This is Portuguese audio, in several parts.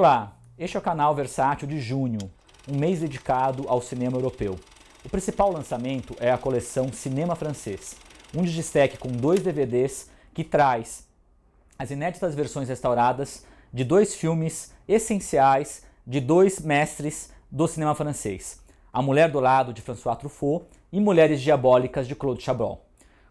Olá, este é o canal Versátil de junho, um mês dedicado ao cinema europeu. O principal lançamento é a coleção Cinema Francês, um destaque com 2 DVDs que traz as inéditas versões restauradas de 2 filmes essenciais de 2 mestres do cinema francês, A Mulher do Lado, de François Truffaut, e Mulheres Diabólicas, de Claude Chabrol.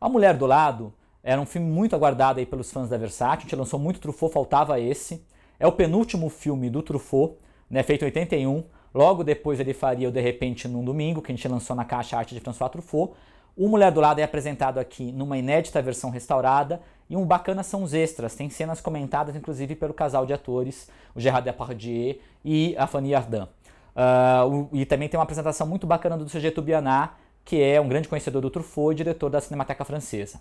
A Mulher do Lado era um filme muito aguardado aí pelos fãs da Versátil, a gente lançou muito Truffaut, faltava esse. É o penúltimo filme do Truffaut, né, feito em 81, logo depois ele faria o De Repente num Domingo, que a gente lançou na Caixa Arte de François Truffaut. O Mulher do Lado é apresentado aqui numa inédita versão restaurada, e um bacana são os extras, tem cenas comentadas inclusive pelo casal de atores, o Gérard Depardieu e a Fanny Ardant. E também tem uma apresentação muito bacana do Serge Tubiana, que é um grande conhecedor do Truffaut e diretor da Cinemateca Francesa.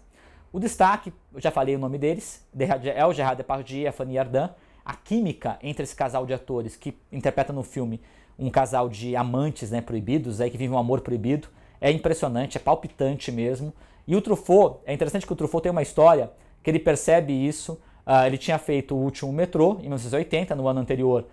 O destaque, eu já falei o nome deles, é o Gérard Depardieu e a Fanny Ardant. A química entre esse casal de atores que interpreta no filme um casal de amantes, né, proibidos, aí que vive um amor proibido, é impressionante, é palpitante mesmo. E o Truffaut, é interessante que o Truffaut tem uma história que ele percebe isso. Ele tinha feito o último Metrô, em 1980, no ano anterior,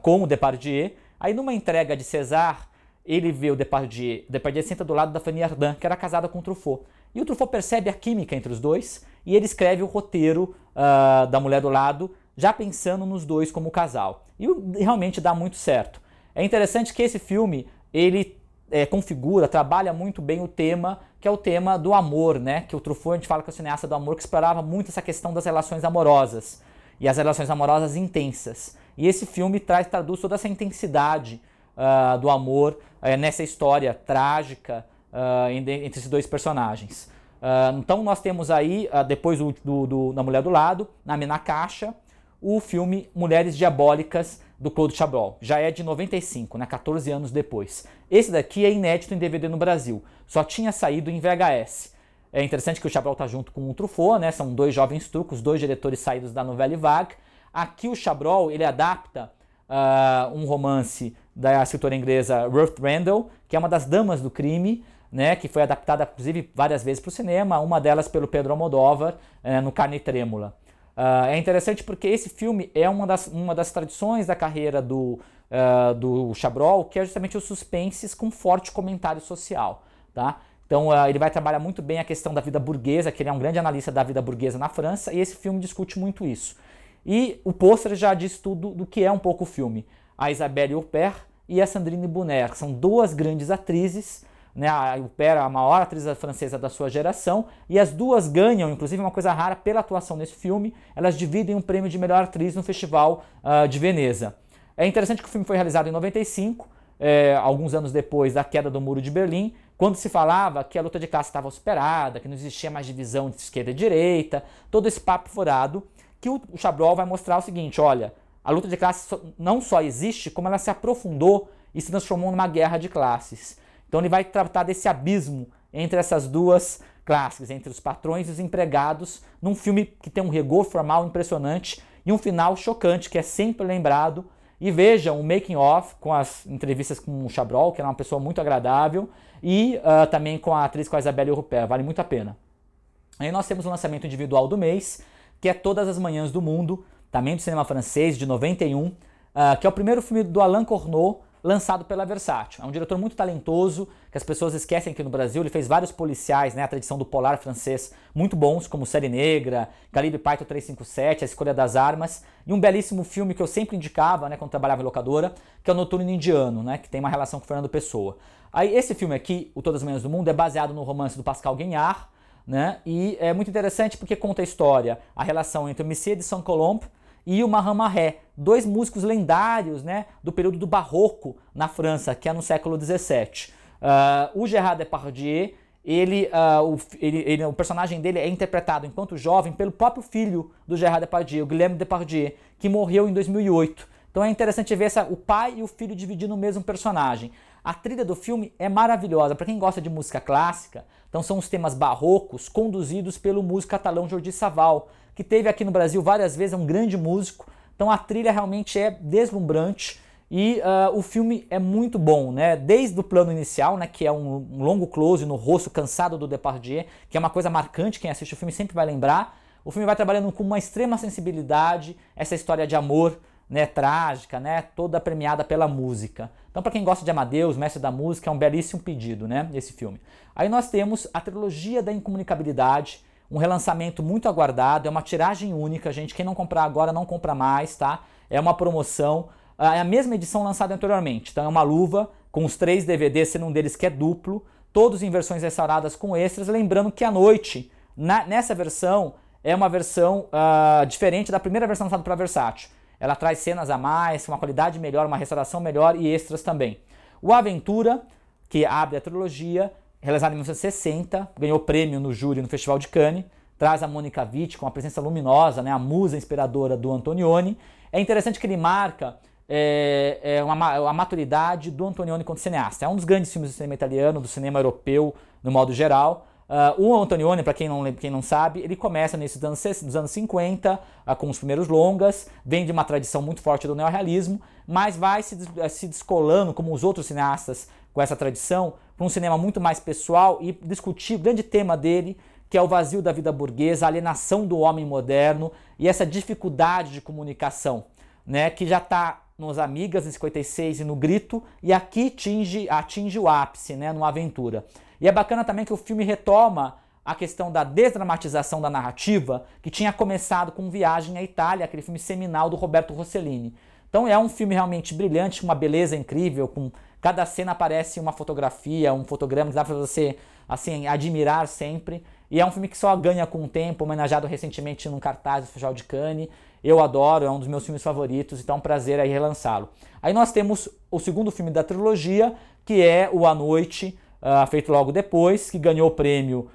com o Depardieu. Aí numa entrega de César, ele vê o Depardieu. O Depardieu senta do lado da Fanny Ardant, que era casada com o Truffaut. E o Truffaut percebe a química entre os dois e ele escreve o roteiro da Mulher do Lado, já pensando nos dois como casal. E realmente dá muito certo. É interessante que esse filme, ele configura, trabalha muito bem o tema, que é o tema do amor, né? Que o Truffaut, a gente fala que é o cineasta do amor, que explorava muito essa questão das relações amorosas. E as relações amorosas intensas. E esse filme traduz toda essa intensidade do amor nessa história trágica entre esses dois personagens. Então nós temos aí, depois da Mulher do Lado, na Caixa, o filme Mulheres Diabólicas, do Claude Chabrol. Já é de 95, né, 14 anos depois. Esse daqui é inédito em DVD no Brasil, só tinha saído em VHS. É interessante que o Chabrol está junto com o Truffaut, né, são 2 jovens turcos, 2 diretores saídos da Nouvelle Vague. Aqui o Chabrol, ele adapta um romance da escritora inglesa Ruth Rendell, que é uma das damas do crime, né, que foi adaptada inclusive várias vezes para o cinema, uma delas pelo Pedro Almodóvar, no Carne Trêmula. É interessante porque esse filme é uma das tradições da carreira do Chabrol, que é justamente os suspenses com forte comentário social, tá? Então ele vai trabalhar muito bem a questão da vida burguesa, que ele é um grande analista da vida burguesa na França, e esse filme discute muito isso. E o pôster já diz tudo do que é um pouco o filme. A Isabelle Huppert e a Sandrine Bonnaire, que são 2 grandes atrizes, né? A Huppert é a maior atriz francesa da sua geração, e as 2 ganham, inclusive uma coisa rara, pela atuação nesse filme, elas dividem um prêmio de melhor atriz no Festival de Veneza. É interessante que o filme foi realizado em 95, alguns anos depois da queda do Muro de Berlim, quando se falava que a luta de classe estava superada, que não existia mais divisão de esquerda e direita, todo esse papo furado, que o Chabrol vai mostrar o seguinte: olha, a luta de classes não só existe, como ela se aprofundou e se transformou numa guerra de classes. Então ele vai tratar desse abismo entre essas 2 classes, entre os patrões e os empregados, num filme que tem um rigor formal impressionante e um final chocante, que é sempre lembrado. E vejam o making of, com as entrevistas com o Chabrol, que era uma pessoa muito agradável, e também com a atriz, com a Isabelle Huppert, vale muito a pena. Aí nós temos o lançamento individual do mês, que é Todas as Manhãs do Mundo, também do cinema francês, de 91, que é o primeiro filme do Alain Cornot, lançado pela Versátil. É um diretor muito talentoso, que as pessoas esquecem que no Brasil ele fez vários policiais, né, a tradição do polar francês, muito bons, como Série Negra, Calibre Python 357, A Escolha das Armas, e um belíssimo filme que eu sempre indicava, né, quando trabalhava em locadora, que é o Noturno Indiano, né, que tem uma relação com Fernando Pessoa. Aí esse filme aqui, o Todas as Manhãs do Mundo, é baseado no romance do Pascal Guignard, né? E é muito interessante porque conta a história, a relação entre o Monsieur de Saint-Colombe e o Marin Maré, 2 músicos lendários, né, do período do Barroco na França, que é no século XVII. O Gérard Depardieu, o personagem dele é interpretado enquanto jovem pelo próprio filho do Gérard Depardieu, Guillaume Depardieu, que morreu em 2008. Então é interessante ver o pai e o filho dividindo o mesmo personagem. A trilha do filme é maravilhosa. Para quem gosta de música clássica, então são os temas barrocos conduzidos pelo músico catalão Jordi Savall, que teve aqui no Brasil várias vezes, é um grande músico. Então a trilha realmente é deslumbrante e o filme é muito bom, né? Desde o plano inicial, né, que é um longo close no rosto cansado do Depardieu, que é uma coisa marcante, quem assiste o filme sempre vai lembrar. O filme vai trabalhando com uma extrema sensibilidade essa história de amor, né, trágica, né, toda premiada pela música. Então, para quem gosta de Amadeus, Mestre da Música, é um belíssimo pedido, né, esse filme. Aí nós temos a trilogia da incomunicabilidade, um relançamento muito aguardado, é uma tiragem única, gente, quem não comprar agora não compra mais, tá? É uma promoção, é a mesma edição lançada anteriormente, então é uma luva com os 3 DVDs, sendo um deles que é duplo, todos em versões restauradas com extras, lembrando que à noite, nessa versão, é uma versão diferente da primeira versão lançada para Versátil. Ela traz cenas a mais, uma qualidade melhor, uma restauração melhor e extras também. O Aventura, que abre a trilogia, realizado em 1960, ganhou prêmio no júri no Festival de Cannes, traz a Monica Vitti com a presença luminosa, né, a musa inspiradora do Antonioni. É interessante que ele marca a maturidade do Antonioni como cineasta. É um dos grandes filmes do cinema italiano, do cinema europeu, no modo geral. O Antonioni, para quem não sabe, ele começa nesses dos anos 50, com os primeiros longas, vem de uma tradição muito forte do neorrealismo, mas vai se descolando, como os outros cineastas com essa tradição, para um cinema muito mais pessoal e discutir o grande tema dele, que é o vazio da vida burguesa, a alienação do homem moderno e essa dificuldade de comunicação, né, que já está nos Amigas, em 56 e no Grito, e aqui atinge o ápice, né, no Aventura. E é bacana também que o filme retoma a questão da desdramatização da narrativa, que tinha começado com Viagem à Itália, aquele filme seminal do Roberto Rossellini. Então é um filme realmente brilhante, com uma beleza incrível, com cada cena aparece uma fotografia, um fotograma que dá para você assim, admirar sempre. E é um filme que só ganha com o tempo, homenageado recentemente num cartaz do Festival de Cannes. Eu adoro, é um dos meus filmes favoritos, então é um prazer aí relançá-lo. Aí nós temos o segundo filme da trilogia, que é o A Noite, feito logo depois, que ganhou o prêmio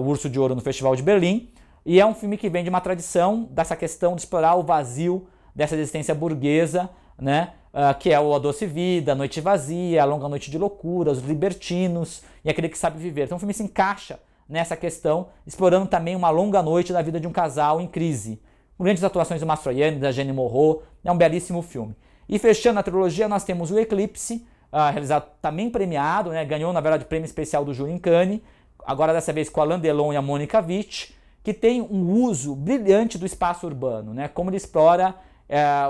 o Urso de Ouro no Festival de Berlim, e é um filme que vem de uma tradição dessa questão de explorar o vazio dessa existência burguesa, né, que é o A Doce Vida, A Noite Vazia, A Longa Noite de Loucura, Os Libertinos e Aquele que Sabe Viver. Então o filme se encaixa nessa questão, explorando também uma longa noite da vida de um casal em crise. Com grandes atuações do Mastroianni, da Jeanne Moreau, é um belíssimo filme. E fechando a trilogia, nós temos O Eclipse, realizado também premiado, né? Ganhou, na verdade, o prêmio especial do júri em Cannes, agora dessa vez com Alain Delon e a Monica Vitti, que tem um uso brilhante do espaço urbano, né? Como ele explora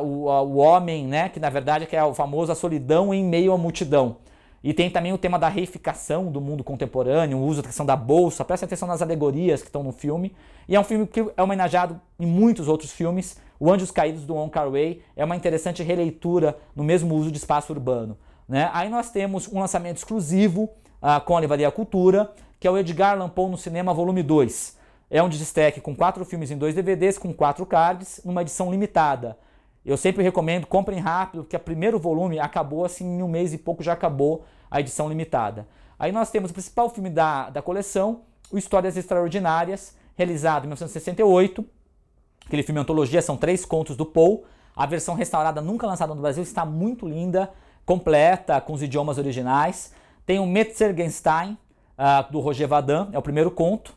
o homem, né? Que na verdade é o famoso a solidão em meio à multidão. E tem também o tema da reificação do mundo contemporâneo, o uso da questão da bolsa, presta atenção nas alegorias que estão no filme. E é um filme que é homenageado em muitos outros filmes. O Anjos Caídos, do Wong Kar-wai, é uma interessante releitura no mesmo uso de espaço urbano, né? Aí nós temos um lançamento exclusivo com a Livraria Cultura, que é o Edgar Allan Poe no Cinema, volume 2. É um destaque com 4 filmes em 2 DVDs, com 4 cards, numa edição limitada. Eu sempre recomendo, comprem rápido, porque o primeiro volume acabou assim, em um mês e pouco já acabou a edição limitada. Aí nós temos o principal filme da coleção, o Histórias Extraordinárias, realizado em 1968. Aquele filme antologia, são 3 contos do Poe. A versão restaurada, nunca lançada no Brasil, está muito linda, completa, com os idiomas originais. Tem o Metzengerstein, do Roger Vadim, é o primeiro conto,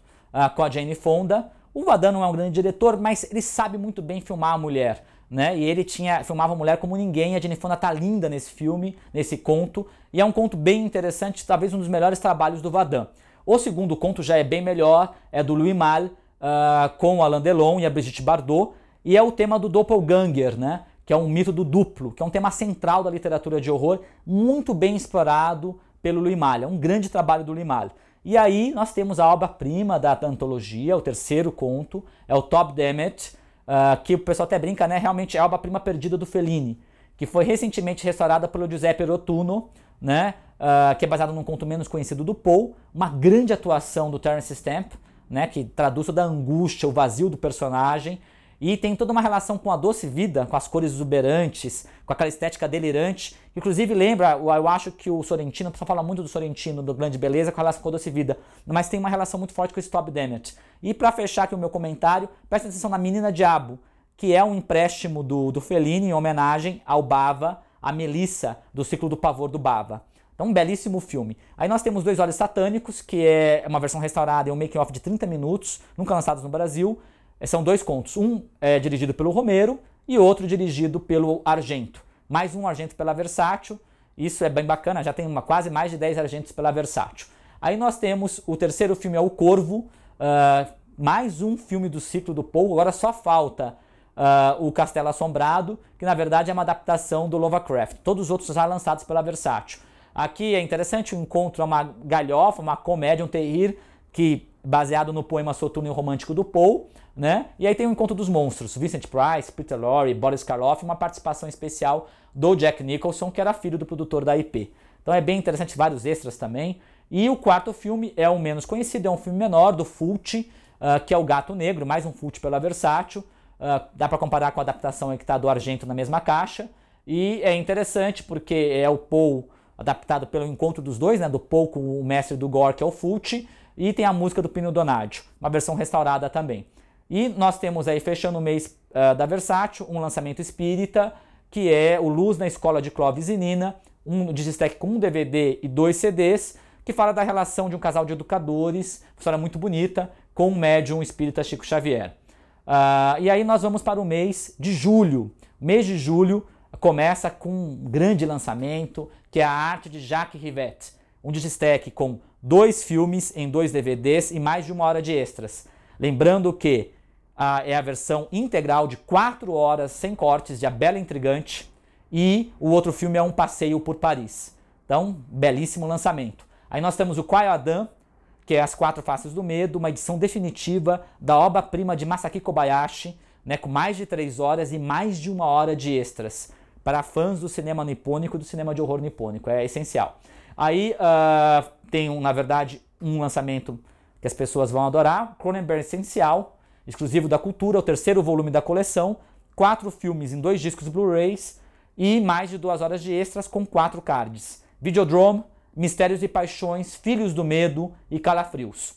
com a Jane Fonda. O Vadim não é um grande diretor, mas ele sabe muito bem filmar a mulher, né? E ele filmava a mulher como ninguém. A Jane Fonda tá linda nesse filme, nesse conto, e é um conto bem interessante, talvez um dos melhores trabalhos do Vadim. O segundo conto já é bem melhor, é do Louis Malle, com o Alain Delon e a Brigitte Bardot, e é o tema do Doppelganger, né? Que é um mito do duplo, que é um tema central da literatura de horror, muito bem explorado pelo Louis Malle. É um grande trabalho do Louis Malle. E aí nós temos a obra-prima da antologia, o terceiro conto, é o Top Demet, que o pessoal até brinca, né? Realmente é a obra-prima perdida do Fellini, que foi recentemente restaurada pelo Giuseppe Rotuno, né? Que é baseado num conto menos conhecido do Poe, uma grande atuação do Terence Stamp, né? Que traduz toda a angústia, o vazio do personagem, e tem toda uma relação com A Doce Vida, com as cores exuberantes, com aquela estética delirante. Inclusive lembra, eu acho que o Sorrentino, o pessoal fala muito do Sorrentino, do Grande Beleza, com a relação com A Doce Vida, mas tem uma relação muito forte com o Stop Demet. E para fechar aqui o meu comentário, presta atenção na Menina Diabo, que é um empréstimo do Fellini em homenagem ao Bava, a Melissa, do Ciclo do Pavor do Bava. Então, um belíssimo filme. Aí nós temos Dois Olhos Satânicos, que é uma versão restaurada e um making-off de 30 minutos, nunca lançados no Brasil. São 2 contos, um é dirigido pelo Romero e outro dirigido pelo Argento. Mais um Argento pela Versátil, isso é bem bacana, já tem quase mais de 10 Argentos pela Versátil. Aí nós temos o terceiro filme, é O Corvo, mais um filme do ciclo do Poe, agora só falta O Castelo Assombrado, que na verdade é uma adaptação do Lovecraft. Todos os outros já lançados pela Versátil. Aqui é interessante, o encontro é uma galhofa, uma comédia, um terrir, que baseado no poema soturno e romântico do Poe, né? E aí tem o Encontro dos Monstros, Vincent Price, Peter Lorre, Boris Karloff, uma participação especial do Jack Nicholson, que era filho do produtor da IP. Então é bem interessante, vários extras também. E o quarto filme é o menos conhecido, é um filme menor, do Fulci, que é o Gato Negro, mais um Fulci pela Versátil. Dá para comparar com a adaptação que está do Argento na mesma caixa, e é interessante porque é o Poe adaptado pelo encontro dos dois, né, do Poe com o mestre do Gore, que é o Fulci, e tem a música do Pino Donaggio, uma versão restaurada também. E nós temos aí, fechando o mês da Versátil, um lançamento espírita, que é o Luz na Escola de Clovis e Nina, um digistec com um DVD e 2 CDs, que fala da relação de um casal de educadores, uma história muito bonita, com o médium espírita Chico Xavier. E aí nós vamos para o mês de julho. O mês de julho começa com um grande lançamento, que é a arte de Jacques Rivette, um digistec com 2 filmes em 2 DVDs e mais de 1 hora de extras. Lembrando que é a versão integral de 4 horas sem cortes de A Bela Intrigante, e o outro filme é Um Passeio por Paris. Então, belíssimo lançamento. Aí nós temos o Quai Adam, que é As 4 Faces do Medo, uma edição definitiva da obra-prima de Masaki Kobayashi, né, com mais de 3 horas e mais de 1 hora de extras, para fãs do cinema nipônico e do cinema de horror nipônico, é essencial. Aí tem, na verdade, um lançamento que as pessoas vão adorar, Cronenberg Essencial, exclusivo da Cultura, o 3º volume da coleção, 4 filmes em 2 discos Blu-rays e mais de 2 horas de extras com 4 cards. Videodrome, Mistérios e Paixões, Filhos do Medo e Calafrios.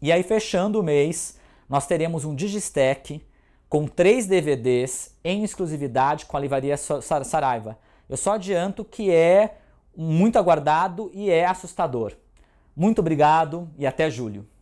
E aí, fechando o mês, nós teremos um digistec com 3 DVDs em exclusividade com a livraria Saraiva. Eu só adianto que é muito aguardado e é assustador. Muito obrigado e até julho.